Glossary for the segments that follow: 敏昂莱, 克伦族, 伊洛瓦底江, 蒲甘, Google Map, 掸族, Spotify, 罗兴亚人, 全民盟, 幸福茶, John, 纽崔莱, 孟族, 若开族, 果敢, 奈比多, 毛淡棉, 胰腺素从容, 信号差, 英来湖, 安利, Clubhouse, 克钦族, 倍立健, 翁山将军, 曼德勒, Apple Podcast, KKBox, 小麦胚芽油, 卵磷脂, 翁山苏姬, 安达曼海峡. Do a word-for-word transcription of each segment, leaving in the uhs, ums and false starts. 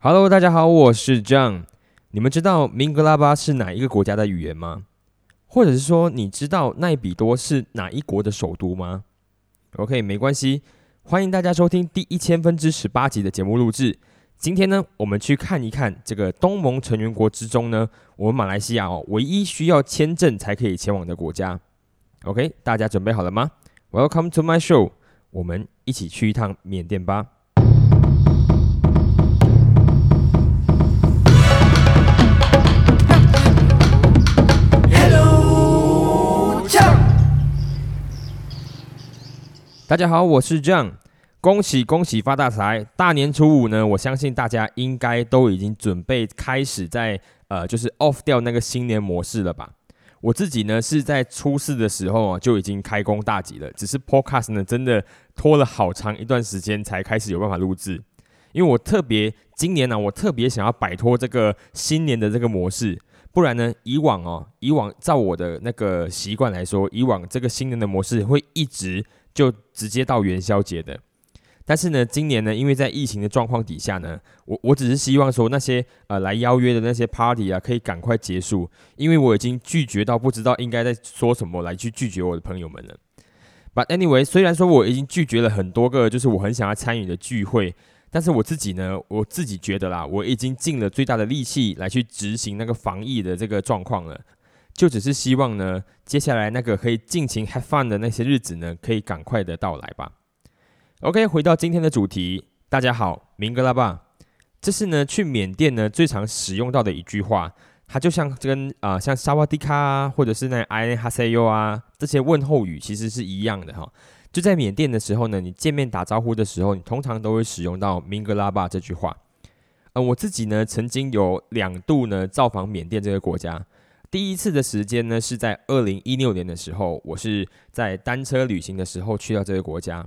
Hello， 大家好，我是 John。你们知道明格拉巴是哪一个国家的语言吗？或者是说，你知道奈比多是哪一国的首都吗 ？OK， 没关系，欢迎大家收听第一千分之十八集的节目录制。今天呢，我们去看一看这个东盟成员国之中呢，我们马来西亚哦，唯一需要签证才可以前往的国家。OK， 大家准备好了吗 ？Welcome to my show， 我们一起去一趟缅甸吧。大家好，我是 John， 恭喜恭喜发大财！大年初五呢，我相信大家应该都已经准备开始在呃，就是 off 掉那个新年模式了吧？我自己呢是在初四的时候啊就已经开工大吉了，只是 podcast 呢真的拖了好长一段时间才开始有办法录制，因为我特别今年呢、啊，我特别想要摆脱这个新年的这个模式。不然呢？以往哦，以往照我的那个习惯来说，以往这个新年的模式会一直就直接到元宵节的。但是呢，今年呢，因为在疫情的状况底下呢，我我只是希望说那些呃来邀约的那些 party 啊，可以赶快结束，因为我已经拒绝到不知道应该在说什么来去拒绝我的朋友们了。But anyway， 虽然说我已经拒绝了很多个，就是我很想要参与的聚会。但是我自己呢，我自己觉得啦，我已经尽了最大的力气来去执行那个防疫的这个状况了，就只是希望呢，接下来那个可以尽情 have fun 的那些日子呢，可以赶快的到来吧。OK， 回到今天的主题，大家好，明格拉巴，这是呢去缅甸呢最常使用到的一句话，它就像跟啊、呃、像萨瓦迪卡啊，或者是那 Annyeonghaseyo 啊这些问候语其实是一样的哈。就在缅甸的时候呢，你见面打招呼的时候，你通常都会使用到明格拉巴这句话。呃，我自己呢，曾经有两度呢造访缅甸这个国家。第一次的时间呢，是在二零一六年的时候，我是在单车旅行的时候去到这个国家。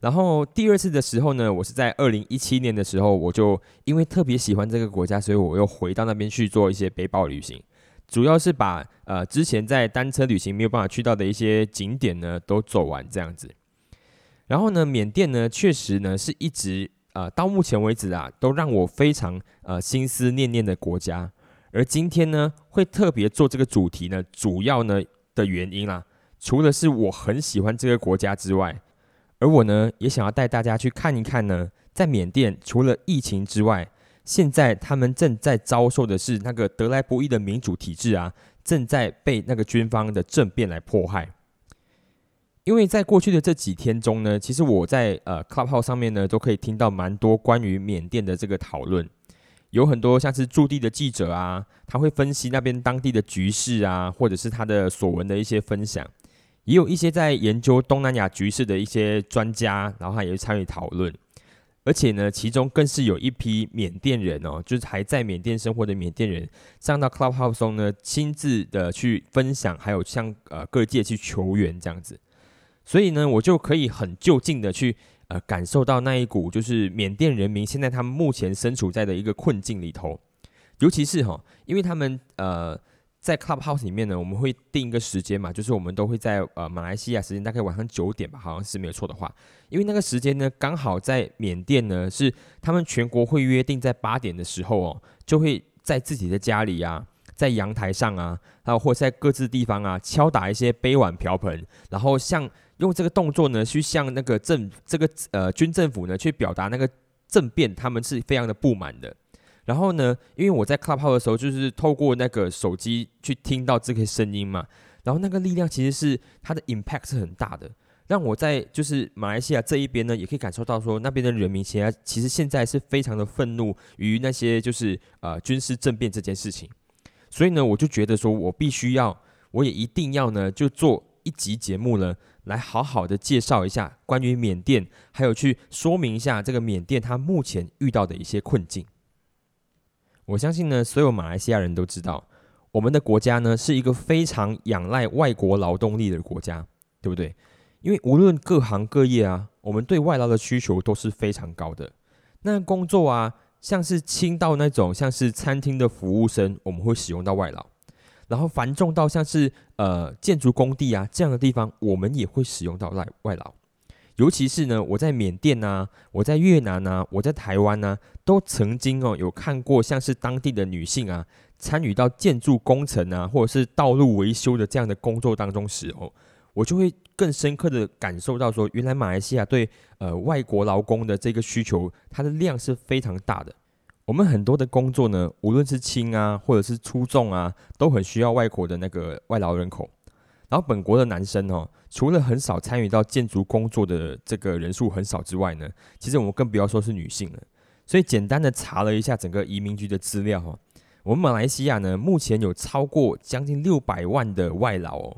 然后第二次的时候呢，我是在二零一七年的时候，我就因为特别喜欢这个国家，所以我又回到那边去做一些背包旅行。主要是把呃之前在单车旅行没有办法去到的一些景点呢都走完这样子，然后呢缅甸呢确实呢是一直呃到目前为止啊都让我非常呃心思念念的国家，而今天呢会特别做这个主题呢主要呢的原因啦，除了是我很喜欢这个国家之外，而我呢也想要带大家去看一看呢，在缅甸除了疫情之外。现在他们正在遭受的是那个得来不易的民主体制啊，正在被那个军方的政变来迫害。因为在过去的这几天中呢，其实我在呃 Clubhouse 上面呢，都可以听到蛮多关于缅甸的这个讨论，有很多像是驻地的记者啊，他会分析那边当地的局势啊，或者是他的所闻的一些分享，也有一些在研究东南亚局势的一些专家，然后他也会参与讨论。而且呢，其中更是有一批缅甸人哦，就是还在缅甸生活的缅甸人，上到 Clubhouse 中呢，亲自的去分享，还有向呃各界去求援这样子。所以呢，我就可以很就近的去呃感受到那一股就是缅甸人民现在他们目前身处在的一个困境里头，尤其是哈、哦，因为他们呃在 Clubhouse 里面呢，我们会定一个时间嘛，就是我们都会在呃马来西亚时间大概晚上九点吧，好像是没有错的话，因为那个时间呢刚好在缅甸呢是他们全国会约定在八点的时候哦，就会在自己的家里啊，在阳台上啊，还有或者在各自地方啊敲打一些杯碗瓢盆，然后向用这个动作呢去向那个政这个呃军政府呢去表达那个政变，他们是非常的不满的。然后呢，因为我在 Clubhouse 的时候，就是透过那个手机去听到这个声音嘛，然后那个力量其实是它的 impact 是很大的，让我在就是马来西亚这一边呢，也可以感受到说那边的人民其实其实现在是非常的愤怒于那些就是呃军事政变这件事情，所以呢，我就觉得说我必须要，我也一定要呢，就做一集节目呢，来好好的介绍一下关于缅甸，还有去说明一下这个缅甸它目前遇到的一些困境。我相信呢，所有马来西亚人都知道，我们的国家呢是一个非常仰赖外国劳动力的国家，对不对？因为无论各行各业啊，我们对外劳的需求都是非常高的。那工作啊，像是轻到那种像是餐厅的服务生，我们会使用到外劳；然后繁重到像是呃建筑工地啊这样的地方，我们也会使用到外劳。尤其是呢，我在缅甸啊，我在越南啊，我在台湾啊，都曾经哦有看过像是当地的女性啊，参与到建筑工程啊，或者是道路维修的这样的工作当中时候，我就会更深刻的感受到说，原来马来西亚对呃外国劳工的这个需求，它的量是非常大的。我们很多的工作呢，无论是轻啊，或者是粗重啊，都很需要外国的那个外劳人口。然后本国的男生哦，除了很少参与到建筑工作的这个人数很少之外呢，其实我们更不要说是女性了。所以简单的查了一下整个移民局的资料哦，我们马来西亚呢，目前有超过将近六百万的外劳哦。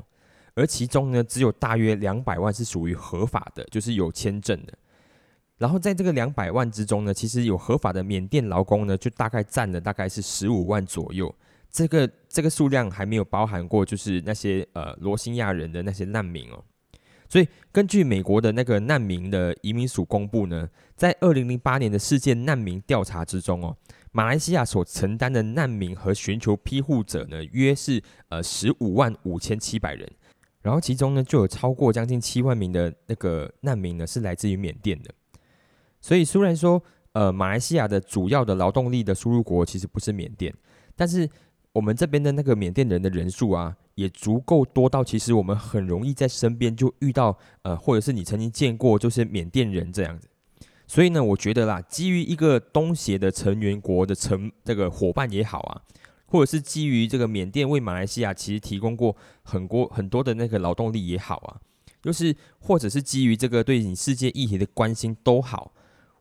而其中呢，只有大约两百万是属于合法的，就是有签证的。然后在这个两百万之中呢，其实有合法的缅甸劳工呢，就大概占了大概是十五万左右。这个这个数量还没有包含过，就是那些呃罗兴亚人的那些难民哦。所以根据美国的那个难民的移民署公布呢，在二零零八年的世界难民调查之中哦，马来西亚所承担的难民和寻求庇护者呢，约是呃十五万五千七百人。然后其中呢，就有超过将近七万名的那个难民呢，是来自于缅甸的。所以虽然说，呃，马来西亚的主要的劳动力的输入国其实不是缅甸，但是我们这边的那个缅甸人的人数啊，也足够多到其实我们很容易在身边就遇到，呃，或者是你曾经见过就是缅甸人这样子。所以呢，我觉得啦，基于一个东协的成员国的成这个伙伴也好啊。或者是基于这个缅甸为马来西亚其实提供过很多很多的那个劳动力也好啊，就是或者是基于这个对你世界议题的关心都好，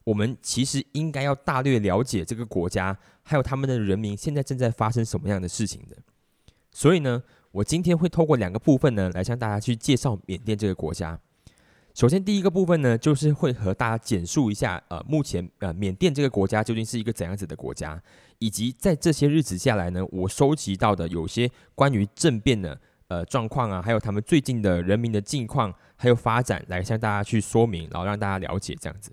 我们其实应该要大略了解这个国家还有他们的人民现在正在发生什么样的事情的。所以呢，我今天会透过两个部分呢来向大家去介绍缅甸这个国家。首先第一个部分呢，就是会和大家简述一下呃，目前呃缅甸这个国家究竟是一个怎样子的国家，以及在这些日子下来呢，我收集到的有些关于政变的呃状况啊，还有他们最近的人民的近况还有发展，来向大家去说明，然后让大家了解这样子。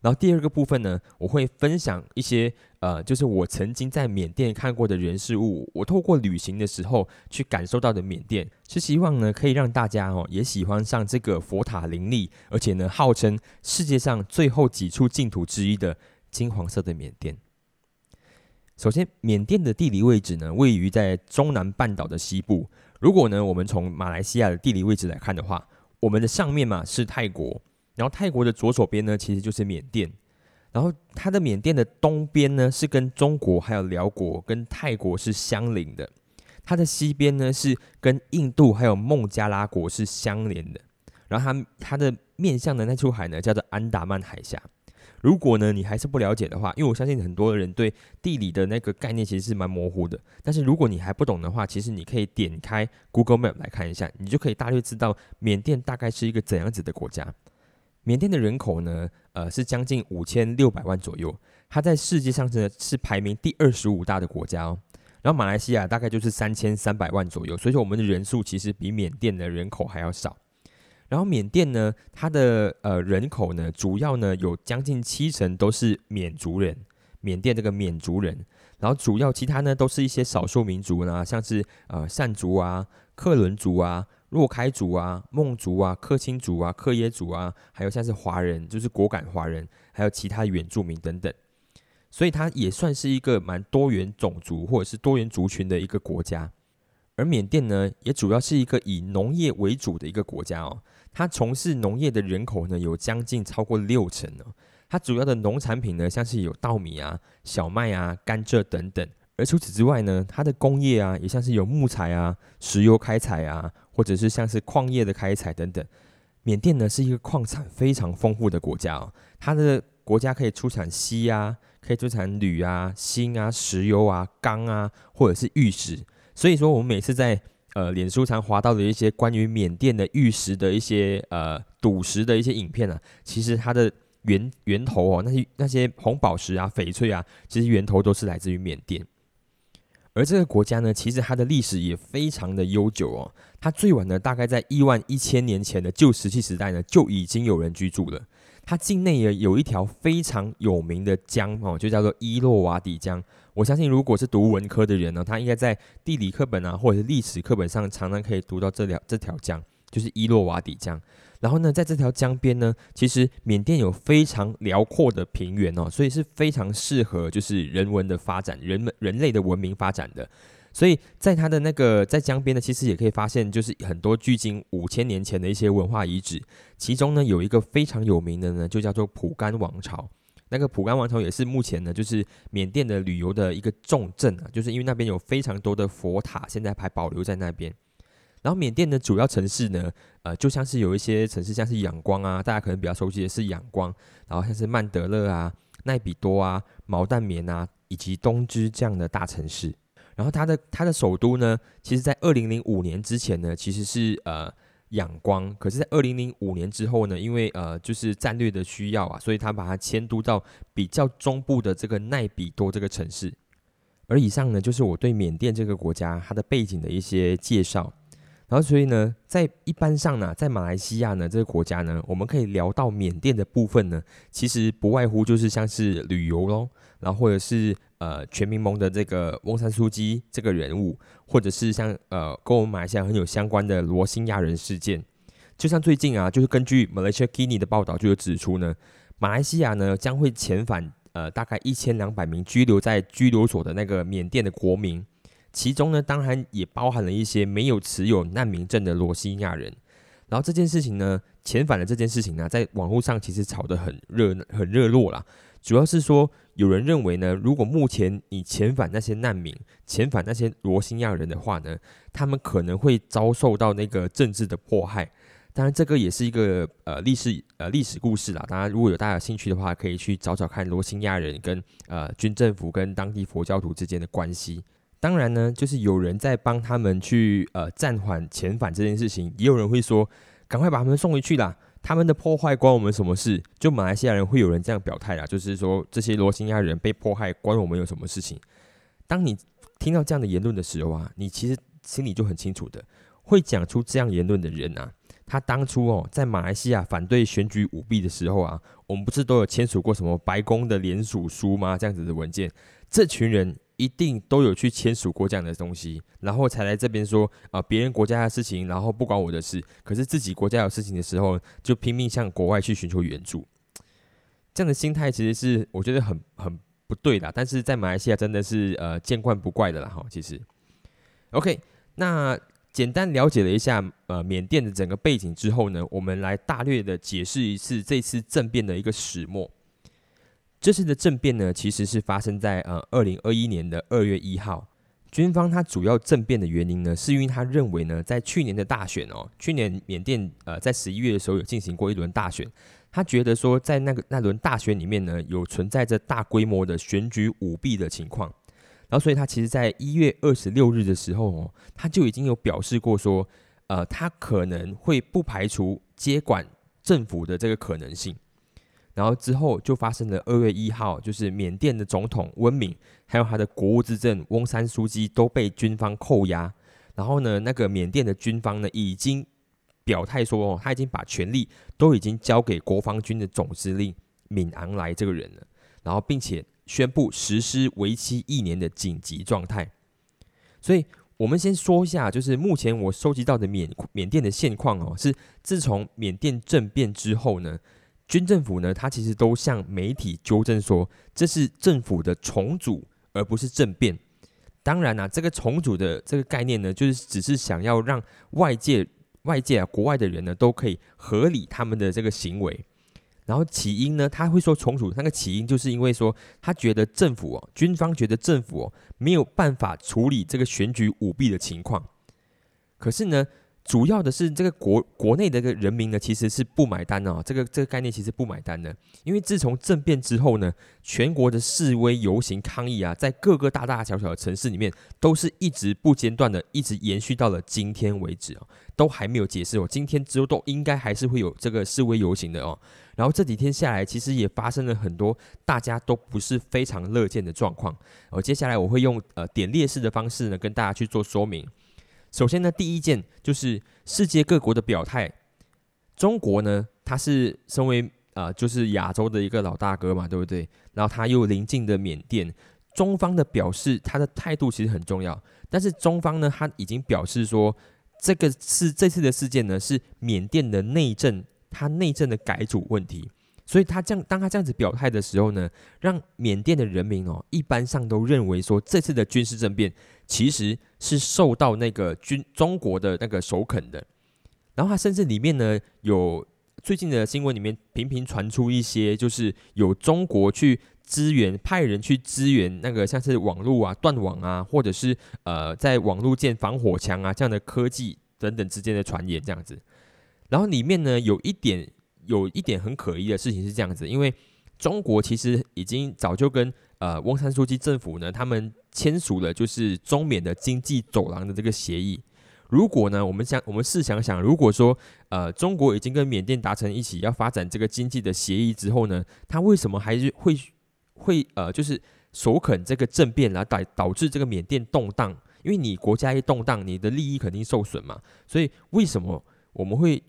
然后第二个部分呢，我会分享一些呃，就是我曾经在缅甸看过的人事物，我透过旅行的时候去感受到的缅甸，是希望呢可以让大家哦也喜欢上这个佛塔林立，而且呢号称世界上最后几处净土之一的金黄色的缅甸。首先，缅甸的地理位置呢位于在中南半岛的西部。如果呢我们从马来西亚的地理位置来看的话，我们的上面嘛是泰国。然后泰国的左手边呢，其实就是缅甸。然后它的缅甸的东边呢，是跟中国还有辽国跟泰国是相邻的。它的西边呢，是跟印度还有孟加拉国是相连的。然后 它, 它的面向的那处海呢，叫做安达曼海峡。如果呢你还是不了解的话，因为我相信很多人对地理的那个概念其实是蛮模糊的，但是如果你还不懂的话，其实你可以点开 Google Map 来看一下，你就可以大略知道缅甸大概是一个怎样子的国家。缅甸的人口呢，呃，是将近五千六百万左右，它在世界上呢是排名第二十五大的国家哦。然后马来西亚大概就是三千三百万左右，所以说我们的人数其实比缅甸的人口还要少。然后缅甸呢，它的呃人口呢，主要呢有将近七成都是缅族人，缅甸这个缅族人。然后主要其他呢都是一些少数民族呢，像是呃掸族啊、克伦族啊、若开族啊、孟族啊、克钦族啊、克耶族啊，还有像是华人，就是果敢华人，还有其他原住民等等，所以它也算是一个蛮多元种族或者是多元族群的一个国家。而缅甸呢，也主要是一个以农业为主的一个国家哦。它从事农业的人口呢，有将近超过六成哦。它主要的农产品呢，像是有稻米啊、小麦啊、甘蔗等等。而除此之外呢，它的工业啊，也像是有木材啊、石油开采啊，或者是像是矿业的开采等等。缅甸呢是一个矿产非常丰富的国家哦，它的国家可以出产锡啊，可以出产铝啊、锌啊、石油啊、钢啊，或者是玉石。所以说，我们每次在呃脸书常滑到的一些关于缅甸的玉石的一些呃赌石的一些影片啊，其实它的源源头哦，那些那些红宝石啊、翡翠啊，其实源头都是来自于缅甸。而这个国家呢，其实它的历史也非常的悠久哦。它最晚呢，大概在一万一千年前的旧石器时代呢，就已经有人居住了。它境内也有一条非常有名的江哦，就叫做伊洛瓦底江。我相信，如果是读文科的人呢，他应该在地理课本啊，或者是历史课本上，常常可以读到这条这条江，就是伊洛瓦底江。然后呢，在这条江边呢，其实缅甸有非常辽阔的平原哦，所以是非常适合就是人文的发展，人人类的文明发展的。所以在它的那个在江边呢，其实也可以发现，就是很多距今五千年前的一些文化遗址，其中呢有一个非常有名的呢，就叫做蒲甘王朝。那个蒲甘王朝也是目前呢，就是缅甸的旅游的一个重镇啊，就是因为那边有非常多的佛塔，现在还保留在那边。然后缅甸的主要城市呢，呃，就像是有一些城市像是仰光啊，大家可能比较熟悉的是仰光，然后像是曼德勒啊、奈比多啊、毛淡棉啊，以及东芝这样的大城市。然后它的它的首都呢，其实在二零零五年之前呢，其实是呃仰光，可是在二零零五年之后呢，因为呃就是战略的需要啊，所以它把它迁都到比较中部的这个奈比多这个城市。而以上呢，就是我对缅甸这个国家它的背景的一些介绍。然后所以呢，在一般上呢，在马来西亚呢这个国家呢，我们可以聊到缅甸的部分呢，其实不外乎就是像是旅游咯，然后或者是呃全民盟的这个翁山苏姬这个人物，或者是像呃跟我们马来西亚很有相关的罗兴亚人事件。就像最近啊，就是根据 Malaysia Kini 的报道就有指出呢，马来西亚呢将会遣返呃大概一千两百名拘留在拘留所的那个缅甸的国民。其中呢，当然也包含了一些没有持有难民证的罗兴亚人。然后这件事情呢，遣返的这件事情呢，在网络上其实吵得很热很热络啦。主要是说，有人认为呢，如果目前你遣返那些难民、遣返那些罗兴亚人的话呢，他们可能会遭受到那个政治的迫害。当然，这个也是一个呃历史呃历史故事啦。当然，如果有大家有兴趣的话，可以去找找看罗兴亚人跟呃军政府跟当地佛教徒之间的关系。当然呢，就是有人在帮他们去呃暂缓遣返这件事情，也有人会说，赶快把他们送回去啦，他们的破坏关我们什么事？就马来西亚人会有人这样表态啦，就是说这些罗兴亚人被迫害关我们有什么事情？当你听到这样的言论的时候啊，你其实心里就很清楚的，会讲出这样言论的人啊，他当初哦在马来西亚反对选举舞弊的时候啊，我们不是都有签署过什么白宫的联署书吗？这样子的文件，这群人一定都有去签署过这样的东西，然后才来这边说啊，别人国家的事情，然后不管我的事。可是自己国家有事情的时候，就拼命向国外去寻求援助。这样的心态其实是我觉得很很不对的，但是在马来西亚真的是呃见惯不怪的啦哈。其实 ，OK， 那简单了解了一下呃缅甸的整个背景之后呢，我们来大略的解释一次这次政变的一个始末。这次的政变呢，其实是发生在呃二零二一年的二月一号。军方他主要政变的原因呢，是因为他认为呢，在去年的大选哦，去年缅甸呃在十一月的时候有进行过一轮大选，他觉得说在那个那轮大选里面呢，有存在着大规模的选举舞弊的情况。然后所以他其实在一月二十六日的时候哦，他就已经有表示过说，呃，他可能会不排除接管政府的这个可能性。然后之后就发生了二月一号，就是缅甸的总统温敏还有他的国务资政翁山苏姬都被军方扣押。然后呢，那个缅甸的军方呢已经表态说、哦、他已经把权力都已经交给国防军的总司令敏昂莱这个人了，然后并且宣布实施为期一年的紧急状态。所以我们先说一下，就是目前我收集到的缅缅甸的现况哦，是自从缅甸政变之后呢，军政府呢，他其实都向媒体纠正说，这是政府的重组，而不是政变。当然啦、啊，这个重组的这个概念呢，就是只是想要让外界、外界啊、国外的人呢，都可以合理他们的这个行为。然后起因呢，他会说重组，那个起因就是因为说，他觉得政府哦，军方觉得政府哦，没有办法处理这个选举舞弊的情况。可是呢，主要的是这个国国内的这个人民呢，其实是不买单的、哦、这个这个概念其实不买单的，因为自从政变之后呢，全国的示威、游行、抗议啊，在各个大大小小的城市里面，都是一直不间断的，一直延续到了今天为止哦，都还没有解释哦。今天之后都应该还是会有这个示威游行的哦。然后这几天下来，其实也发生了很多大家都不是非常乐见的状况。哦，接下来我会用呃点列式的方式呢，跟大家去做说明。首先呢，第一件就是世界各国的表态。中国呢，它是身为呃就是亚洲的一个老大哥嘛，对不对？然后它又邻近的缅甸，中方的表示，它的态度其实很重要。但是中方呢，它已经表示说，这个是这次的事件呢，是缅甸的内政，它内政的改组问题。所以他这样，当他这样子表态的时候呢，让缅甸的人民哦，一般上都认为说，这次的军事政变其实是受到那个军中国的那个首肯的。然后他甚至里面呢，有最近的新闻里面频频传出一些，就是有中国去支援，派人去支援那个像是网路啊、断网啊，或者是呃在网路建防火墙啊这样的科技等等之间的传言这样子。然后里面呢，有一点。有一点很可疑的事情是这样子，因为中国其实已经早就跟呃翁山书记政府呢，他们签署了就是中缅的经济走廊的这个协议。如果呢，我们想我们试想想，如果说呃中国已经跟缅甸达成一起要发展这个经济的协议之后呢，他为什么还是会会呃就是首肯这个政变来导导致这个缅甸动荡？因为你国家一动荡，你的利益肯定受损嘛，所以为什么我们会？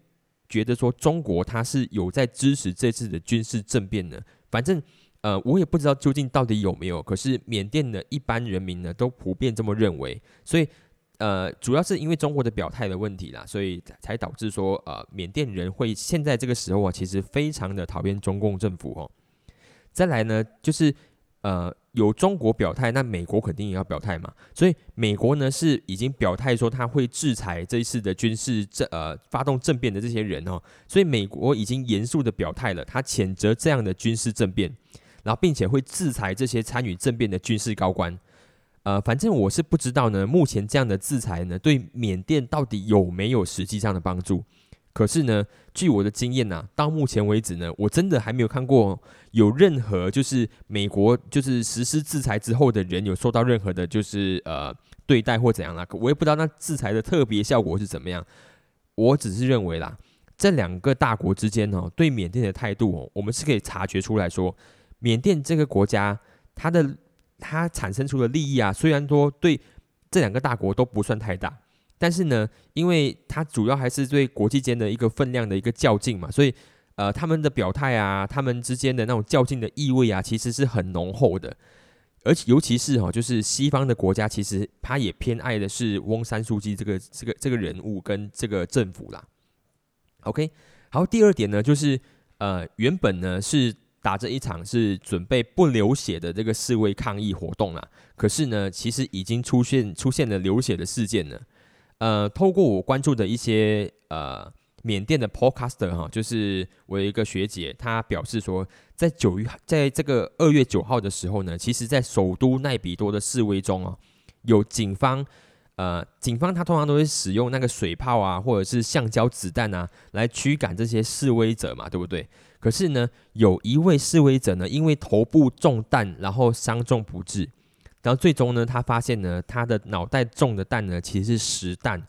觉得说中国他是有在支持这次的军事政变呢，反正呃我也不知道究竟到底有没有，可是缅甸的一般人民呢都普遍这么认为，所以呃主要是因为中国的表态的问题啦，所以才导致说呃缅甸人会现在这个时候啊，其实非常的讨厌中共政府哦。再来呢就是呃有中国表态，那美国肯定也要表态嘛，所以美国呢是已经表态说他会制裁这一次的军事呃发动政变的这些人哦，所以美国已经严肃的表态了，他谴责这样的军事政变，然后并且会制裁这些参与政变的军事高官。呃，反正我是不知道呢，目前这样的制裁呢对缅甸到底有没有实际上的帮助？可是呢，据我的经验呐、啊，到目前为止呢，我真的还没有看过有任何就是美国就是实施制裁之后的人有受到任何的就是呃对待或怎样啦。我也不知道那制裁的特别效果是怎么样。我只是认为啦，这两个大国之间哦，对缅甸的态度哦，我们是可以察觉出来说，缅甸这个国家它的它产生出的利益啊，虽然说对这两个大国都不算太大。但是呢，因为它主要还是对国际间的一个分量的一个较劲嘛，所以呃，他们的表态啊，他们之间的那种较劲的意味啊，其实是很浓厚的。而且尤其是、哦、就是西方的国家，其实他也偏爱的是翁山书记这个这个这个人物跟这个政府啦。OK， 好，第二点呢，就是呃，原本呢是打着一场是准备不流血的这个示威抗议活动啦，可是呢，其实已经出现出现了流血的事件了。呃，透过我关注的一些呃缅甸的 podcaster 哈，就是我有一个学姐，她表示说，在九月，在这个二月九号的时候呢，其实在首都奈比多的示威中哦，有警方，呃，警方他通常都会使用那个水炮啊，或者是橡胶子弹啊，来驱赶这些示威者嘛，对不对？可是呢，有一位示威者呢，因为头部中弹，然后伤重不治。然后最终呢，他发现呢，他的脑袋中的弹呢，其实是实弹，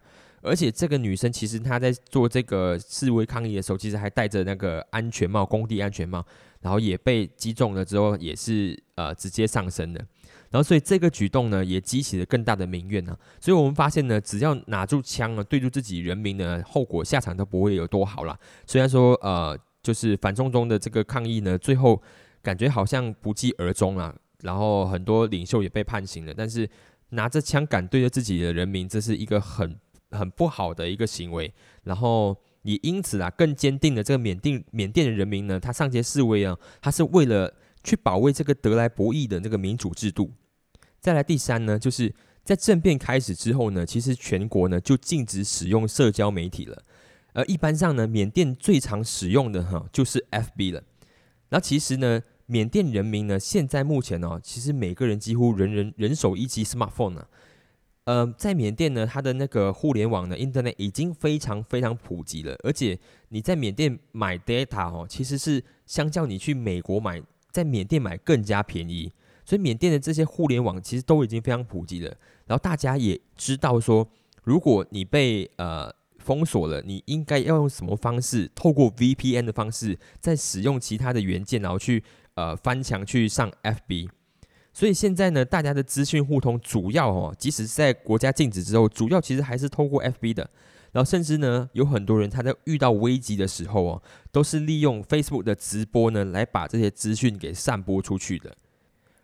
而且这个女生其实她在做这个示威抗议的时候，其实还戴着那个安全帽，工地安全帽，然后也被击中了之后，也是呃直接上身的。然后所以这个举动呢，也激起了更大的民怨啊。所以我们发现呢，只要拿住枪呢，对住自己人民呢，后果下场都不会有多好啦。虽然说呃，就是反送中的这个抗议呢，最后感觉好像不胫而终啦。然后很多领袖也被判刑了，但是拿着枪杆对着自己的人民，这是一个很很不好的一个行为。然后也因此啊，更坚定了这个缅甸缅甸的人民呢，他上街示威啊，他是为了去保卫这个得来不易的这个民主制度。再来第三呢，就是在政变开始之后呢，其实全国呢就禁止使用社交媒体了。而一般上呢，缅甸最常使用的哈就是 F B 了。然后其实呢。缅甸人民呢，现在目前哦，其实每个人几乎人人人手一机 smartphone 啊，呃，在缅甸呢，它的那个互联网呢 ，internet 已经非常非常普及了，而且你在缅甸买 data 哦，其实是相较你去美国买，在缅甸买更加便宜，所以缅甸的这些互联网其实都已经非常普及了。然后大家也知道说，如果你被呃封锁了，你应该要用什么方式？透过 V P N 的方式，再使用其他的元件，然后去。呃，翻墙去上 F B， 所以现在呢，大家的资讯互通主要哦，即使是在国家禁止之后，主要其实还是透过 F B 的。然后甚至呢，有很多人他在遇到危机的时候哦，都是利用 Facebook 的直播呢，来把这些资讯给散播出去的。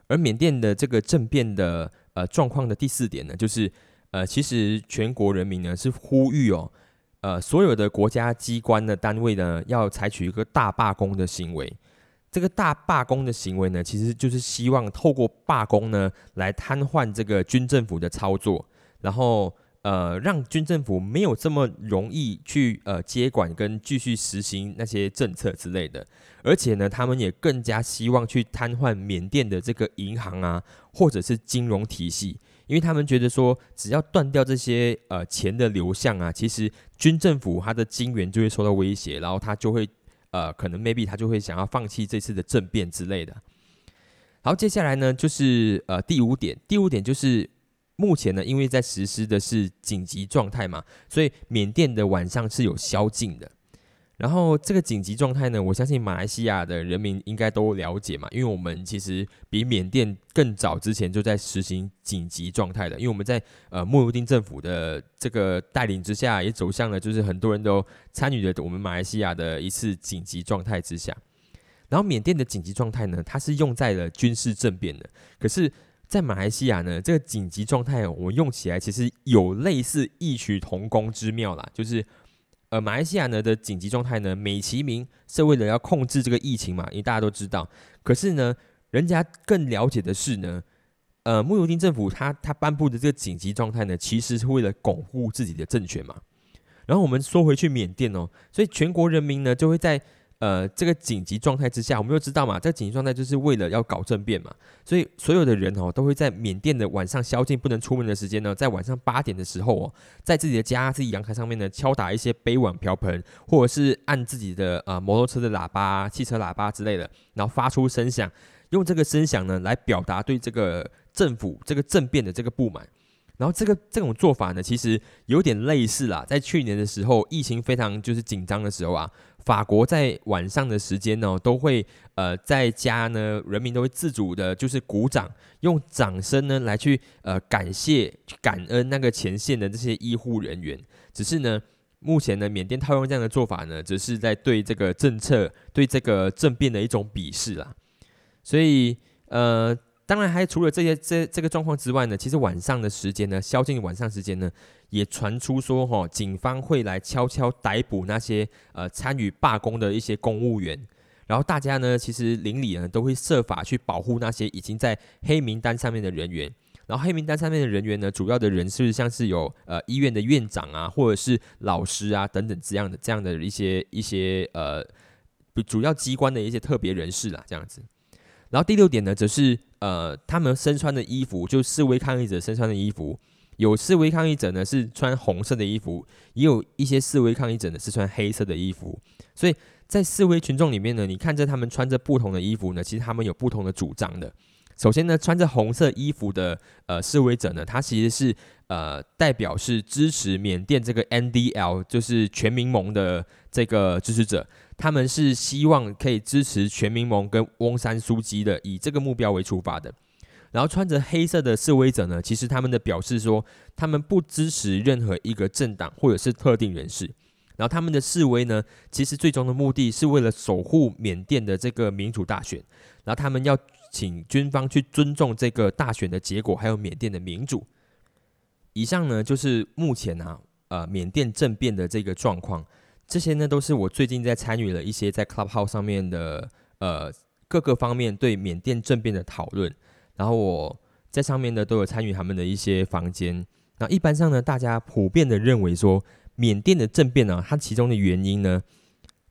而缅甸的这个政变的呃状况的第四点呢，就是呃，其实全国人民呢是呼吁哦，呃，所有的国家机关的单位呢要采取一个大罢工的行为。这个大罢工的行为呢，其实就是希望透过罢工呢来瘫痪这个军政府的操作，然后呃让军政府没有这么容易去呃接管跟继续实行那些政策之类的。而且呢，他们也更加希望去瘫痪缅甸的这个银行啊，或者是金融体系，因为他们觉得说，只要断掉这些呃钱的流向啊，其实军政府它的金源就会受到威胁，然后它就会呃可能 maybe 他就会想要放弃这次的政变之类的。好，接下来呢就是呃第五点，第五点就是目前呢因为在实施的是紧急状态嘛，所以缅甸的晚上是有宵禁的。然后这个紧急状态呢，我相信马来西亚的人民应该都了解嘛，因为我们其实比缅甸更早之前就在实行紧急状态了，因为我们在呃慕尤丁政府的这个带领之下，也走向了就是很多人都参与了我们马来西亚的一次紧急状态之下。然后缅甸的紧急状态呢，它是用在了军事政变的，可是在马来西亚呢，这个紧急状态我们用起来其实有类似异曲同工之妙啦，就是呃，马来西亚呢的紧急状态呢，美其名是为了要控制这个疫情嘛，因为大家都知道。可是呢，人家更了解的是呢，呃，慕尤丁政府他他颁布的这个紧急状态呢，其实是为了巩固自己的政权嘛。然后我们说回去缅甸哦，所以全国人民呢就会在呃这个紧急状态之下，我们就知道嘛，这个紧急状态就是为了要搞政变嘛，所以所有的人哦都会在缅甸的晚上宵禁不能出门的时间呢，在晚上八点的时候哦，在自己的家自己阳台上面呢敲打一些杯碗瓢盆，或者是按自己的呃摩托车的喇叭、汽车喇叭之类的，然后发出声响，用这个声响呢来表达对这个政府这个政变的这个不满。然后这个这种做法呢，其实有点类似啦，在去年的时候，疫情非常就是紧张的时候啊，法国在晚上的时间呢、哦，都会呃在家呢，人民都会自主的，就是鼓掌，用掌声呢来去呃感谢、感恩那个前线的这些医护人员。只是呢，目前呢，缅甸套用这样的做法呢，只是在对这个政策、对这个政变的一种鄙视啦。所以呃。当然，还除了这些这这个状况之外呢，其实晚上的时间呢，宵禁晚上时间呢，也传出说哈、哦，警方会来悄悄逮捕那些呃参与罢工的一些公务员，然后大家呢，其实邻里呢都会设法去保护那些已经在黑名单上面的人员。然后黑名单上面的人员呢，主要的人是像是有呃医院的院长啊，或者是老师啊等等这样的这样的一些一些呃主要机关的一些特别人士啦，这样子。然后第六点呢，则是呃，他们身穿的衣服，就示威抗议者身穿的衣服，有示威抗议者呢是穿红色的衣服，也有一些示威抗议者呢是穿黑色的衣服。所以在示威群众里面呢，你看着他们穿着不同的衣服呢，其实他们有不同的主张的。首先呢，穿着红色衣服的呃示威者呢，他其实是呃代表是支持缅甸这个 N D L， 就是全民盟的这个支持者。他们是希望可以支持全民盟跟翁山苏姬的，以这个目标为出发的。然后穿着黑色的示威者呢，其实他们的表示说，他们不支持任何一个政党或者是特定人士。然后他们的示威呢，其实最终的目的是为了守护缅甸的这个民主大选。然后他们要请军方去尊重这个大选的结果，还有缅甸的民主。以上呢就是目前啊，呃，缅甸政变的这个状况。这些呢都是我最近在参与了一些在 Clubhouse 上面的呃各个方面对缅甸政变的讨论，然后我在上面呢都有参与他们的一些房间。那一般上呢，大家普遍的认为说，缅甸的政变呢，它其中的原因呢，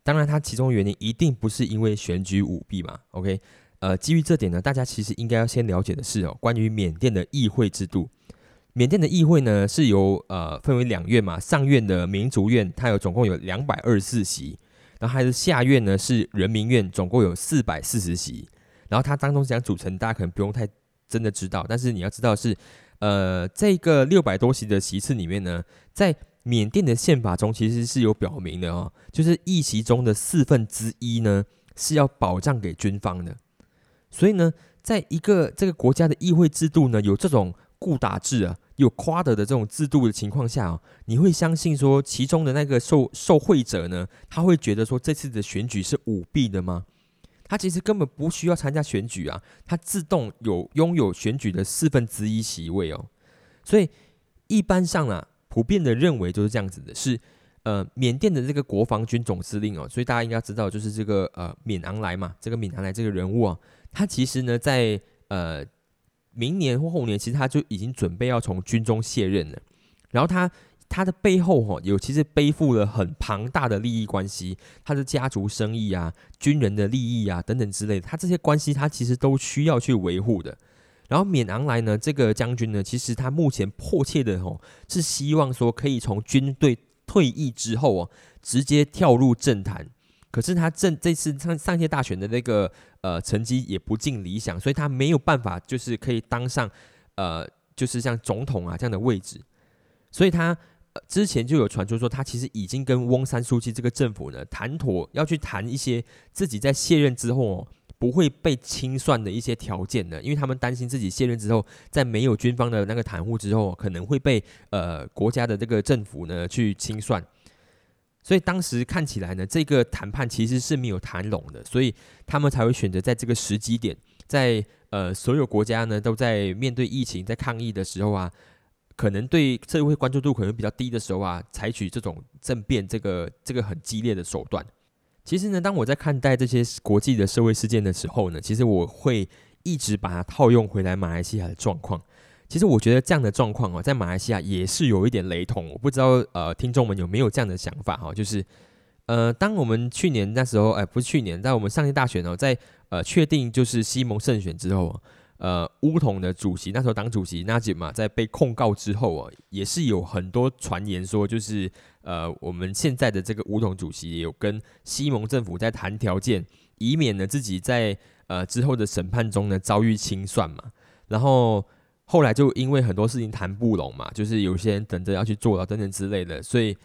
当然它其中的原因一定不是因为选举舞弊嘛 ，OK？ 呃，基于这点呢，大家其实应该要先了解的是哦，关于缅甸的议会制度。缅甸的议会呢是由呃分为两院嘛，上院的民族院它有总共有两百二十四席，然后还是下院呢是人民院，总共有四百四十席。然后它当中讲组成，大家可能不用太真的知道，但是你要知道是呃这个六百多席的席次里面呢，在缅甸的宪法中其实是有表明的哦，就是议席中的四分之一呢是要保障给军方的。所以呢，在一个这个国家的议会制度呢有这种固打制啊，有夸德的这种制度的情况下、哦、你会相信说其中的那个 受, 受贿者呢，他会觉得说这次的选举是舞弊的吗？他其实根本不需要参加选举啊，他自动有拥有选举的四分之一席位哦。所以一般上啊，普遍的认为就是这样子的，是呃缅甸的这个国防军总司令哦，所以大家应该知道，就是这个呃敏昂莱嘛，这个敏昂莱这个人物啊，他其实呢在呃明年或后年，其实他就已经准备要从军中卸任了。然后他他的背后、哦、有其实背负了很庞大的利益关系，他的家族生意啊、军人的利益啊等等之类的，他这些关系他其实都需要去维护的。然后缅昂莱呢，这个将军呢，其实他目前迫切的、哦、是希望说可以从军队退役之后、哦、直接跳入政坛。可是他这次上届大选的那个呃成绩也不尽理想，所以他没有办法就是可以当上呃就是像总统啊这样的位置。所以他、呃、之前就有传出说，他其实已经跟翁山书记这个政府呢谈妥，要去谈一些自己在卸任之后、哦、不会被清算的一些条件呢，因为他们担心自己卸任之后，在没有军方的那个袒护之后，可能会被呃国家的这个政府呢去清算。所以当时看起来呢，这个谈判其实是没有谈拢的，所以他们才会选择在这个时机点，在呃所有国家呢都在面对疫情在抗疫的时候啊，可能对社会关注度可能比较低的时候啊，采取这种政变这个这个很激烈的手段。其实呢，当我在看待这些国际的社会事件的时候呢，其实我会一直把它套用回来马来西亚的状况。其实我觉得这样的状况、哦、在马来西亚也是有一点雷同，我不知道呃听众们有没有这样的想法、哦、就是呃当我们去年那时候哎、呃、不是去年，在我们上届大选、哦、在呃确定就是西蒙胜选之后，呃巫统的主席那时候党主席纳吉嘛，在被控告之后、哦、也是有很多传言说，就是呃我们现在的这个巫统主席也有跟西蒙政府在谈条件，以免呢自己在呃之后的审判中呢遭遇清算嘛。然后后来就因为很多事情谈不拢嘛，就是有些人等着要去坐牢等等之类的，所以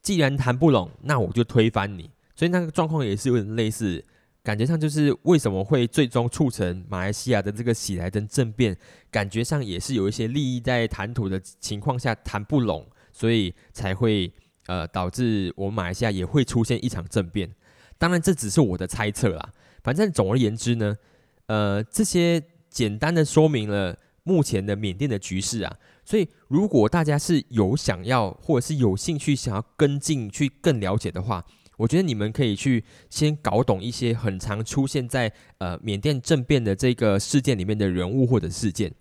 既然谈不拢，那我就推翻你。所以那个状况也是有点类似，感觉上就是为什么会最终促成马来西亚的这个喜来登政变，感觉上也是有一些利益在谈妥的情况下谈不拢，所以才会呃导致我们马来西亚也会出现一场政变。当然这只是我的猜测啦，反正总而言之呢，呃这些简单的说明了目前的缅甸的局势啊，所以如果大家是有想要或者是有兴趣想要跟进去更了解的话，我觉得你们可以去先搞懂一些很常出现在呃缅甸政变的这个事件里面的人物或者事件，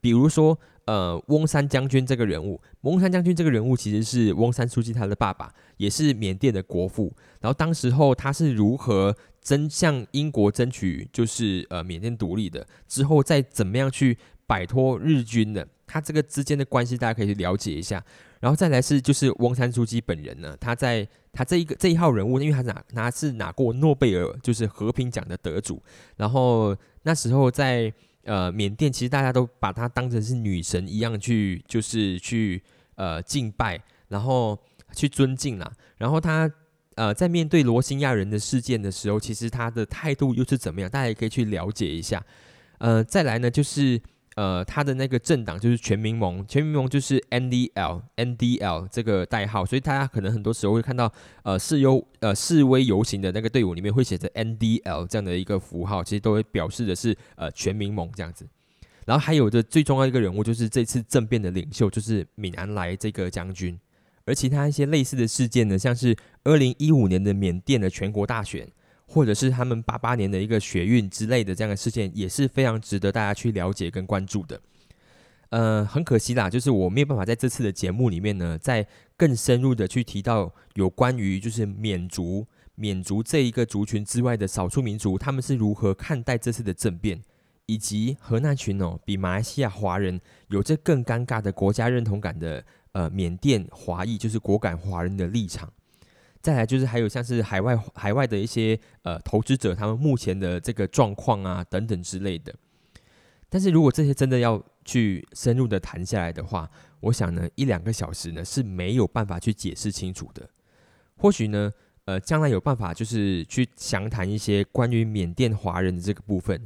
比如说呃翁山将军这个人物，翁山将军这个人物其实是翁山书记他的爸爸，也是缅甸的国父。然后当时候他是如何争向英国争取就是呃缅甸独立的，之后再怎么样去摆脱日军的，他这个之间的关系大家可以去了解一下。然后再来是就是翁山书记本人呢，他在他这一个这一号人物，因为他拿他是拿过诺贝尔就是和平奖的得主，然后那时候在呃缅甸其实大家都把他当成是女神一样去就是去呃敬拜，然后去尊敬啦。然后他呃在面对罗兴亚人的事件的时候，其实他的态度又是怎么样，大家也可以去了解一下。呃再来呢就是呃，他的那个政党就是全民盟，全民盟就是 N D L N D L 这个代号，所以大家可能很多时候会看到呃示游呃示威游行的那个队伍里面会写着 N D L 这样的一个符号，其实都会表示的是呃全民盟这样子。然后还有的最重要一个人物就是这次政变的领袖，就是敏昂莱这个将军。而其他一些类似的事件呢，像是二零一五年的缅甸的全国大选，或者是他们八八年的一个学运之类的这样的事件，也是非常值得大家去了解跟关注的。呃，很可惜啦，就是我没有办法在这次的节目里面呢，再更深入的去提到有关于就是缅族、缅族这一个族群之外的少数民族，他们是如何看待这次的政变，以及和那群哦比马来西亚华人有着更尴尬的国家认同感的呃缅甸华裔，就是果敢华人的立场。再来就是还有像是海外海外的一些呃投资者，他们目前的这个状况啊等等之类的。但是如果这些真的要去深入的谈下来的话，我想呢一两个小时呢是没有办法去解释清楚的。或许呢呃将来有办法就是去详谈一些关于缅甸华人的这个部分。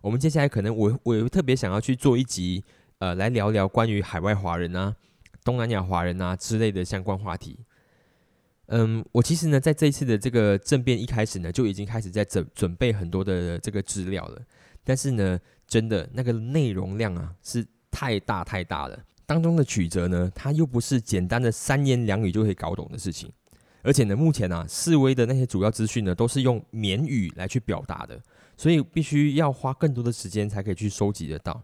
我们接下来可能我我也特别想要去做一集呃来聊聊关于海外华人啊、东南亚华人啊之类的相关话题。嗯，我其实呢，在这一次的这个政变一开始呢，就已经开始在准准备很多的这个资料了。但是呢，真的那个内容量啊，是太大太大了，当中的曲折呢，它又不是简单的三言两语就可以搞懂的事情。而且呢，目前啊，示威的那些主要资讯呢，都是用缅语来去表达的，所以必须要花更多的时间才可以去收集得到。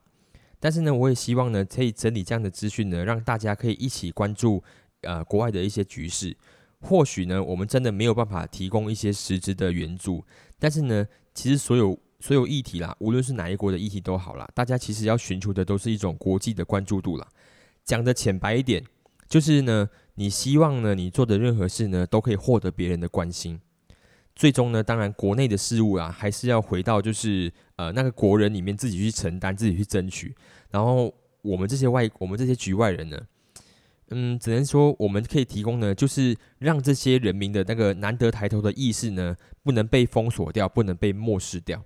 但是呢，我也希望呢，可以整理这样的资讯呢，让大家可以一起关注呃国外的一些局势。或许呢，我们真的没有办法提供一些实质的援助，但是呢，其实所有所有议题啦，无论是哪一国的议题都好啦，大家其实要寻求的都是一种国际的关注度啦。讲的浅白一点，就是呢，你希望呢，你做的任何事呢，都可以获得别人的关心。最终呢，当然国内的事务啊，还是要回到就是呃那个国人里面自己去承担，自己去争取。然后我们这些外，我们这些局外人呢，嗯，只能说我们可以提供呢，就是让这些人民的那个难得抬头的意识呢，不能被封锁掉，不能被漠视掉。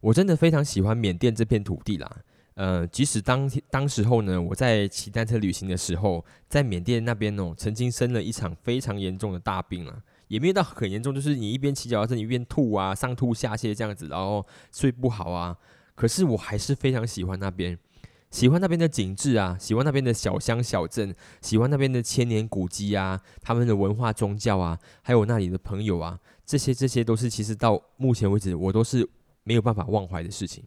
我真的非常喜欢缅甸这片土地啦。呃，即使当当时候呢，我在骑单车旅行的时候，在缅甸那边哦，曾经生了一场非常严重的大病啦，也没有到很严重，就是你一边骑脚踏车，你一边吐啊，上吐下泻这样子，然后睡不好啊。可是我还是非常喜欢那边，喜欢那边的景致啊，喜欢那边的小乡小镇，喜欢那边的千年古迹啊，他们的文化宗教啊，还有那里的朋友啊，这些这些都是其实到目前为止我都是没有办法忘怀的事情。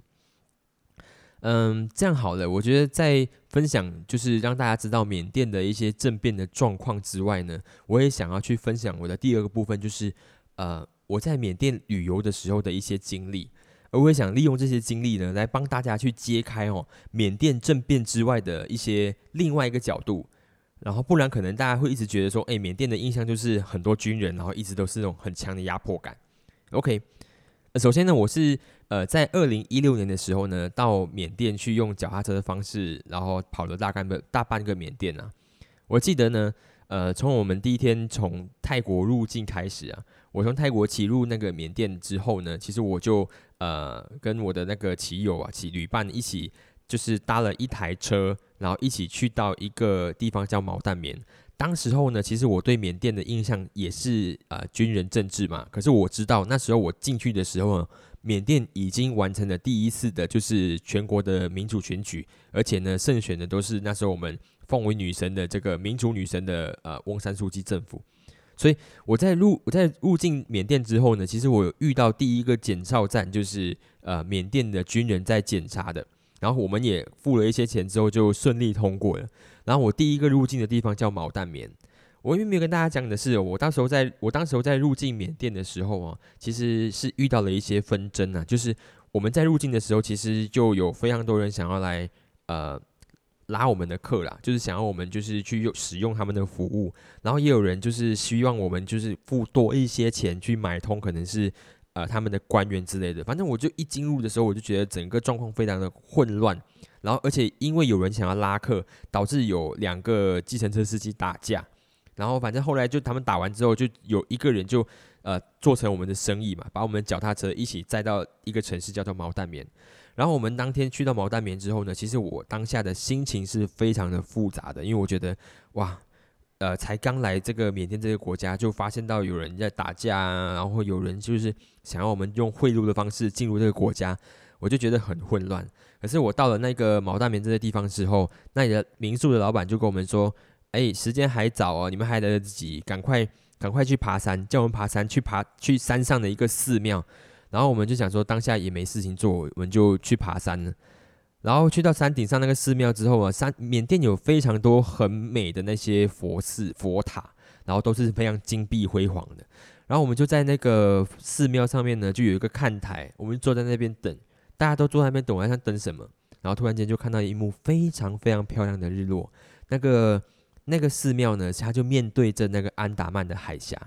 嗯，这样好了，我觉得在分享就是让大家知道缅甸的一些政变的状况之外呢，我也想要去分享我的第二个部分，就是呃我在缅甸旅游的时候的一些经历，而我也想利用这些经历呢，来帮大家去揭开哦缅甸政变之外的一些另外一个角度。然后不然可能大家会一直觉得说，哎，缅甸的印象就是很多军人，然后一直都是那种很强的压迫感。OK。首先呢，我是呃在二零一六年的时候呢，到缅甸去用脚踏车的方式，然后跑了大概大半个缅甸啊。我记得呢，呃，从我们第一天从泰国入境开始啊，我从泰国骑入那个缅甸之后呢，其实我就呃跟我的那个骑友啊、骑旅伴一起，就是搭了一台车，然后一起去到一个地方叫毛淡棉。当时候呢，其实我对缅甸的印象也是呃军人政治嘛，可是我知道那时候我进去的时候呢，缅甸已经完成了第一次的就是全国的民主选举，而且呢胜选的都是那时候我们奉为女神的这个民主女神的呃翁山苏姬政府。所以我在入我在入境缅甸之后呢，其实我有遇到第一个检哨站，就是呃缅甸的军人在检查的。然后我们也付了一些钱之后就顺利通过了。然后我第一个入境的地方叫毛淡棉。我因为没有跟大家讲的是，我当时候在我当时候在入境缅甸的时候啊，其实是遇到了一些纷争啊。就是我们在入境的时候，其实就有非常多人想要来呃拉我们的客啦，就是想要我们就是去使用他们的服务。然后也有人就是希望我们就是付多一些钱去买通，可能是呃，他们的官员之类的。反正我就一进入的时候，我就觉得整个状况非常的混乱，然后而且因为有人想要拉客，导致有两个计程车司机打架，然后反正后来就他们打完之后，就有一个人就呃做成我们的生意嘛，把我们脚踏车一起载到一个城市叫做毛淡棉。然后我们当天去到毛淡棉之后呢，其实我当下的心情是非常的复杂的，因为我觉得哇。呃，才刚来这个缅甸这个国家，就发现到有人在打架啊，然后有人就是想要我们用贿赂的方式进入这个国家，我就觉得很混乱。可是我到了那个毛淡棉这个地方之后，那里的民宿的老板就跟我们说：“哎，时间还早啊，你们还来得及，赶快赶快去爬山，叫我们爬山，去爬去山上的一个寺庙。”然后我们就想说，当下也没事情做，我们就去爬山了。然后去到山顶上那个寺庙之后啊，山缅甸有非常多很美的那些佛寺、佛塔，然后都是非常金碧辉煌的。然后我们就在那个寺庙上面呢，就有一个看台，我们就坐在那边等，大家都坐在那边等，我在想等什么。然后突然间就看到一幕非常非常漂亮的日落，那个那个寺庙呢，它就面对着那个安达曼的海峡。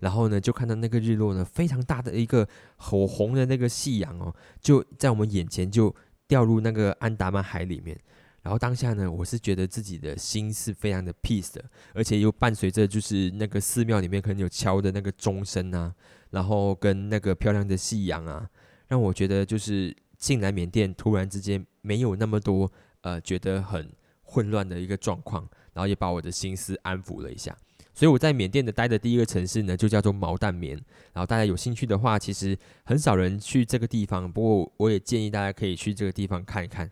然后呢，就看到那个日落呢，非常大的一个火红的那个夕阳哦，就在我们眼前就掉入那个安达曼海里面。然后当下呢，我是觉得自己的心是非常的 peace 的，而且又伴随着就是那个寺庙里面可能有敲的那个钟声啊，然后跟那个漂亮的夕阳啊，让我觉得就是进来缅甸突然之间没有那么多呃觉得很混乱的一个状况，然后也把我的心思安抚了一下。所以我在缅甸的待的第一个城市呢，就叫做毛淡棉。然后大家有兴趣的话，其实很少人去这个地方，不过我也建议大家可以去这个地方看一看。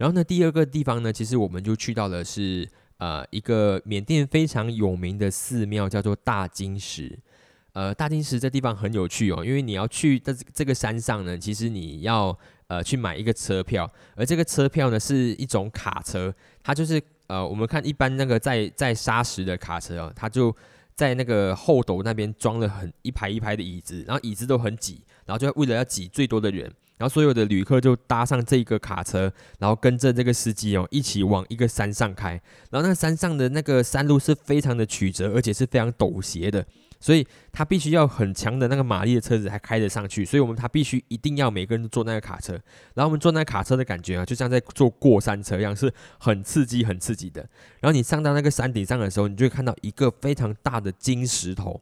然后呢，第二个地方呢，其实我们就去到的是呃一个缅甸非常有名的寺庙，叫做大金石。呃，大金石这地方很有趣哦，因为你要去这这个山上呢，其实你要呃去买一个车票，而这个车票呢是一种卡车，它就是呃我们看一般那个在在沙石的卡车哦，它就在那个后斗那边装了很一排一排的椅子，然后椅子都很挤，然后就为了要挤最多的人，然后所有的旅客就搭上这个卡车，然后跟着这个司机哦一起往一个山上开，然后那个山上的那个山路是非常的曲折，而且是非常陡斜的。所以他必须要很强的那个马力的车子才开得上去，所以我们他必须一定要每个人坐那个卡车，然后我们坐那个卡车的感觉啊，就像在坐过山车一样，是很刺激很刺激的。然后你上到那个山顶上的时候，你就会看到一个非常大的金石头，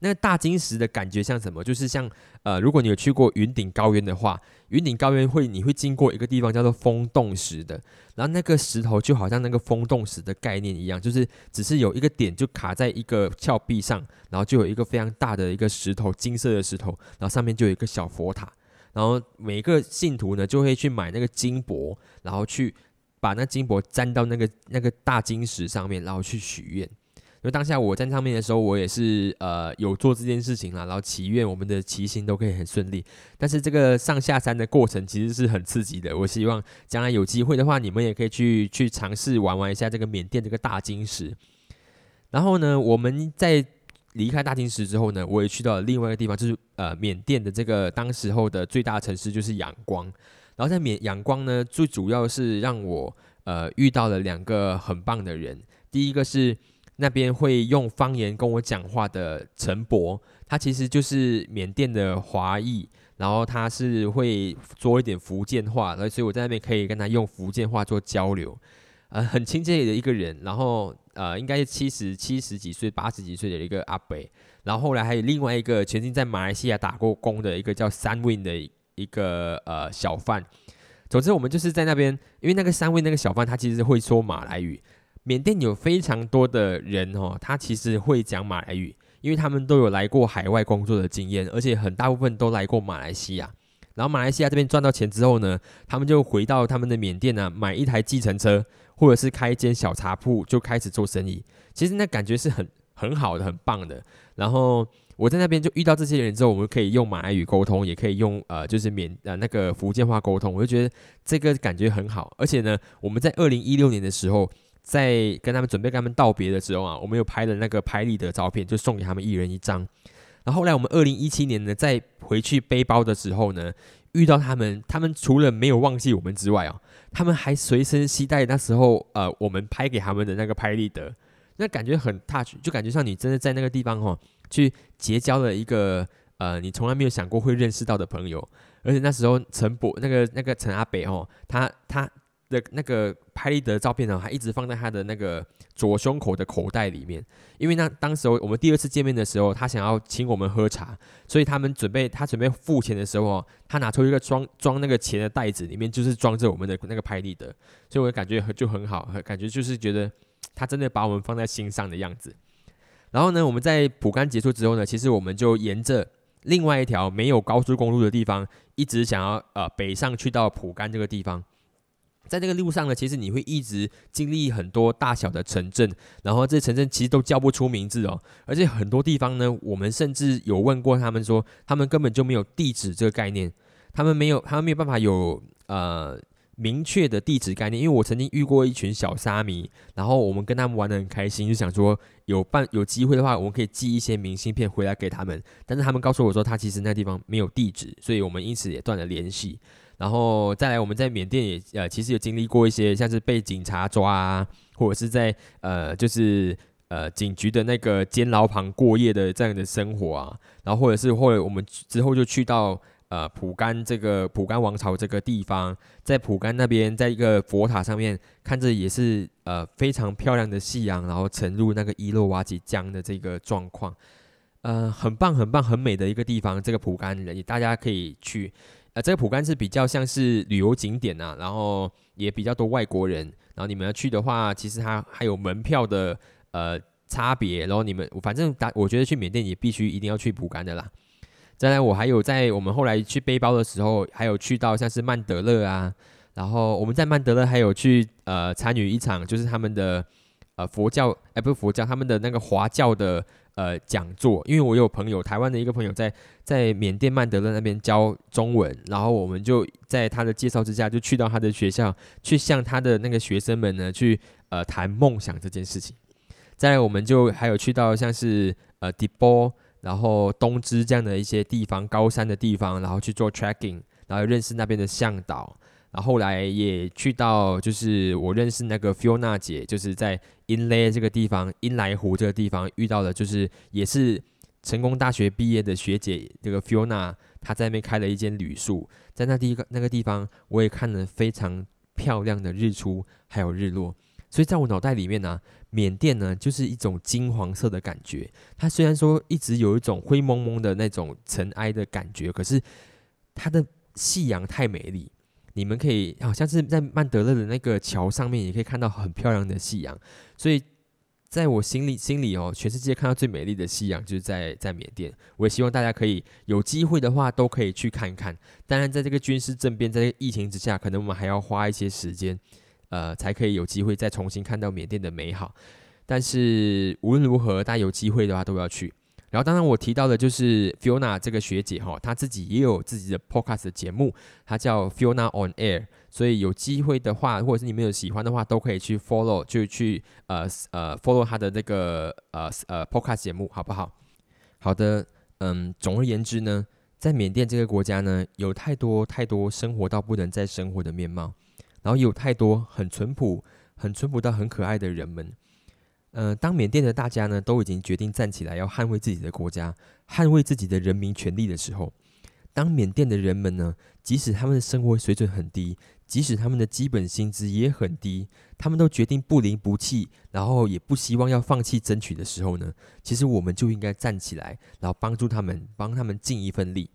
那个大金石的感觉像什么？就是像呃，如果你有去过云顶高原的话，云顶高原会你会经过一个地方叫做风洞石的，然后那个石头就好像那个风洞石的概念一样，就是只是有一个点就卡在一个峭壁上，然后就有一个非常大的一个石头，金色的石头，然后上面就有一个小佛塔，然后每个信徒呢就会去买那个金箔，然后去把那金箔沾到那个那个大金石上面，然后去许愿。因为当下我在上面的时候，我也是呃有做这件事情啦，然后祈愿我们的骑行都可以很顺利。但是这个上下山的过程其实是很刺激的，我希望将来有机会的话，你们也可以去去尝试玩玩一下这个缅甸这个大金石。然后呢，我们在离开大金石之后呢，我也去到了另外一个地方，就是呃缅甸的这个当时候的最大的城市就是仰光。然后在缅仰光呢，最主要是让我呃遇到了两个很棒的人，第一个是那边会用方言跟我讲话的陈伯，他其实就是缅甸的华裔，然后他是会做一点福建话，所以我在那边可以跟他用福建话做交流，呃，很亲切的一个人。然后呃，应该是七十七十几岁、八十几岁的一个阿伯。然后后来还有另外一个曾经在马来西亚打过工的一个叫三u的一个呃小贩。总之，我们就是在那边，因为那个三u那个小贩他其实会说马来语。缅甸有非常多的人哦，他其实会讲马来语，因为他们都有来过海外工作的经验，而且很大部分都来过马来西亚。然后马来西亚这边赚到钱之后呢，他们就回到他们的缅甸啊，买一台计程车，或者是开一间小茶铺，就开始做生意。其实那感觉是很很好的，很棒的。然后我在那边就遇到这些人之后，我们可以用马来语沟通，也可以用呃就是缅呃那个福建话沟通，我就觉得这个感觉很好。而且呢，我们在二零一六年的时候，在跟他们准备跟他们道别的时候啊，我们有拍了那个拍立得照片，就送给他们一人一张。然后后来我们二零一七年呢，在回去背包的时候呢，遇到他们，他们除了没有忘记我们之外啊，他们还随身携带那时候呃我们拍给他们的那个拍立得，那感觉很 touch， 就感觉像你真的在那个地方哦，去结交了一个呃你从来没有想过会认识到的朋友。而且那时候陈伯那个那个陈阿北哦，他他。的那个拍立得的照片呢，还一直放在他的那个左胸口的口袋里面。因为那当时我们第二次见面的时候，他想要请我们喝茶，所以他们准备他准备付钱的时候，他拿出一个装装那个钱的袋子，里面就是装着我们的那个拍立得。所以我感觉就很好，感觉就是觉得他真的把我们放在心上的样子。然后呢，我们在蒲甘结束之后呢，其实我们就沿着另外一条没有高速公路的地方，一直想要呃北上去到蒲甘这个地方。在这个路上呢，其实你会一直经历很多大小的城镇，然后这城镇其实都叫不出名字哦，而且很多地方呢，我们甚至有问过他们说，他们根本就没有地址这个概念，他们没有，他们没有办法有呃明确的地址概念。因为我曾经遇过一群小沙弥，然后我们跟他们玩得很开心，就想说有办有机会的话，我们可以寄一些明信片回来给他们，但是他们告诉我说，他其实那地方没有地址，所以我们因此也断了联系。然后再来，我们在缅甸也呃，其实有经历过一些像是被警察抓啊，或者是在呃，就是呃警局的那个监牢旁过夜的这样的生活啊。然后或者是或者我们之后就去到呃蒲甘这个蒲甘王朝这个地方，在蒲甘那边，在一个佛塔上面看着也是呃非常漂亮的夕阳，然后沉入那个伊洛瓦吉江的这个状况，呃，很棒很棒很美的一个地方。这个蒲甘也大家可以去。呃、这个蒲甘是比较像是旅游景点啊，然后也比较多外国人。然后你们要去的话，其实它还有门票的呃差别。然后你们反正我觉得去缅甸也必须一定要去蒲甘的啦。再来，我还有在我们后来去背包的时候，还有去到像是曼德勒啊，然后我们在曼德勒还有去呃参与一场，就是他们的呃佛教，哎不是佛教，他们的那个华教的呃讲座。因为我有朋友，台湾的一个朋友在在缅甸曼德勒那边教中文，然后我们就在他的介绍之下，就去到他的学校，去向他的那个学生们呢去呃谈梦想这件事情。再来，我们就还有去到像是呃迪波，然后东芝这样的一些地方，高山的地方，然后去做 trekking， 然后认识那边的向导。然后后来也去到，就是我认识那个 Fiona 姐，就是在 Inlay 这个地方，英来湖这个地方遇到的，就是也是成功大学毕业的学姐，这个 Fiona 她在那边开了一间旅宿，在那第一个那个地方，我也看了非常漂亮的日出还有日落。所以在我脑袋里面呢、啊，缅甸呢就是一种金黄色的感觉。它虽然说一直有一种灰蒙蒙的那种尘埃的感觉，可是它的夕阳太美丽。你们可以好像是在曼德勒的那个桥上面，也可以看到很漂亮的夕阳。所以在我心里心里哦，全世界看到最美丽的夕阳就是在在缅甸。我也希望大家可以有机会的话，都可以去看看。当然，在这个军事政变、在这个疫情之下，可能我们还要花一些时间，呃，才可以有机会再重新看到缅甸的美好。但是无论如何，大家有机会的话都要去。然后当然我提到的就是 Fiona 这个学姐、哦、她自己也有自己的 podcast 的节目，她叫 Fiona on Air， 所以有机会的话，或者是你们有喜欢的话，都可以去 follow， 就去、呃呃、follow 她的那个、呃呃、podcast 节目，好不好？好的，嗯，总而言之呢，在缅甸这个国家呢，有太多太多生活到不能再生活的面貌，然后有太多很淳朴、很淳朴到很可爱的人们。呃，当缅甸的大家呢都已经决定站起来要捍卫自己的国家，捍卫自己的人民权利的时候，当缅甸的人们呢，即使他们的生活水准很低，即使他们的基本薪资也很低，他们都决定不离不弃，然后也不希望要放弃争取的时候呢，其实我们就应该站起来，然后帮助他们，帮他们尽一份力。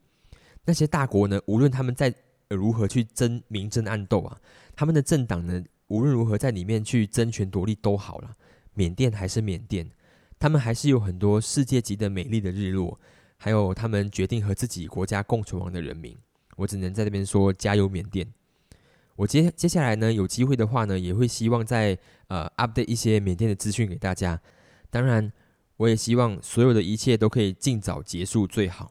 那些大国呢，无论他们在如何去争明争暗斗啊，他们的政党呢，无论如何在里面去争权夺利都好了，缅甸还是缅甸，他们还是有很多世界级的美丽的日落，还有他们决定和自己国家共存亡的人民。我只能在这边说加油缅甸。我 接, 接下来呢，有机会的话呢，也会希望再呃 update 一些缅甸的资讯给大家。当然，我也希望所有的一切都可以尽早结束最好。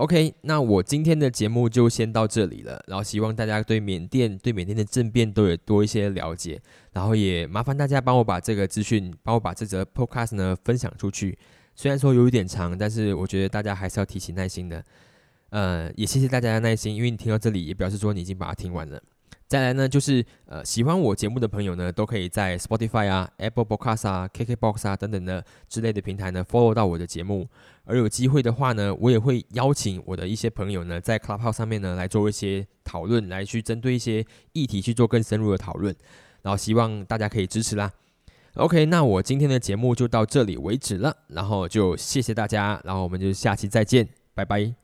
OK， 那我今天的节目就先到这里了，然后希望大家对缅甸、对缅甸的政变都有多一些了解，然后也麻烦大家帮我把这个资讯，帮我把这则 podcast 呢分享出去。虽然说有一点长，但是我觉得大家还是要提起耐心的。呃，也谢谢大家的耐心，因为你听到这里也表示说你已经把它听完了。再来呢，就是呃喜欢我节目的朋友呢，都可以在 Spotify 啊、Apple Podcast 啊、KKBox 啊等等的之类的平台呢 follow 到我的节目。而有机会的话呢，我也会邀请我的一些朋友呢，在 Clubhouse 上面呢来做一些讨论，来去针对一些议题去做更深入的讨论。然后希望大家可以支持啦。OK， 那我今天的节目就到这里为止了，然后就谢谢大家，然后我们就下期再见，拜拜。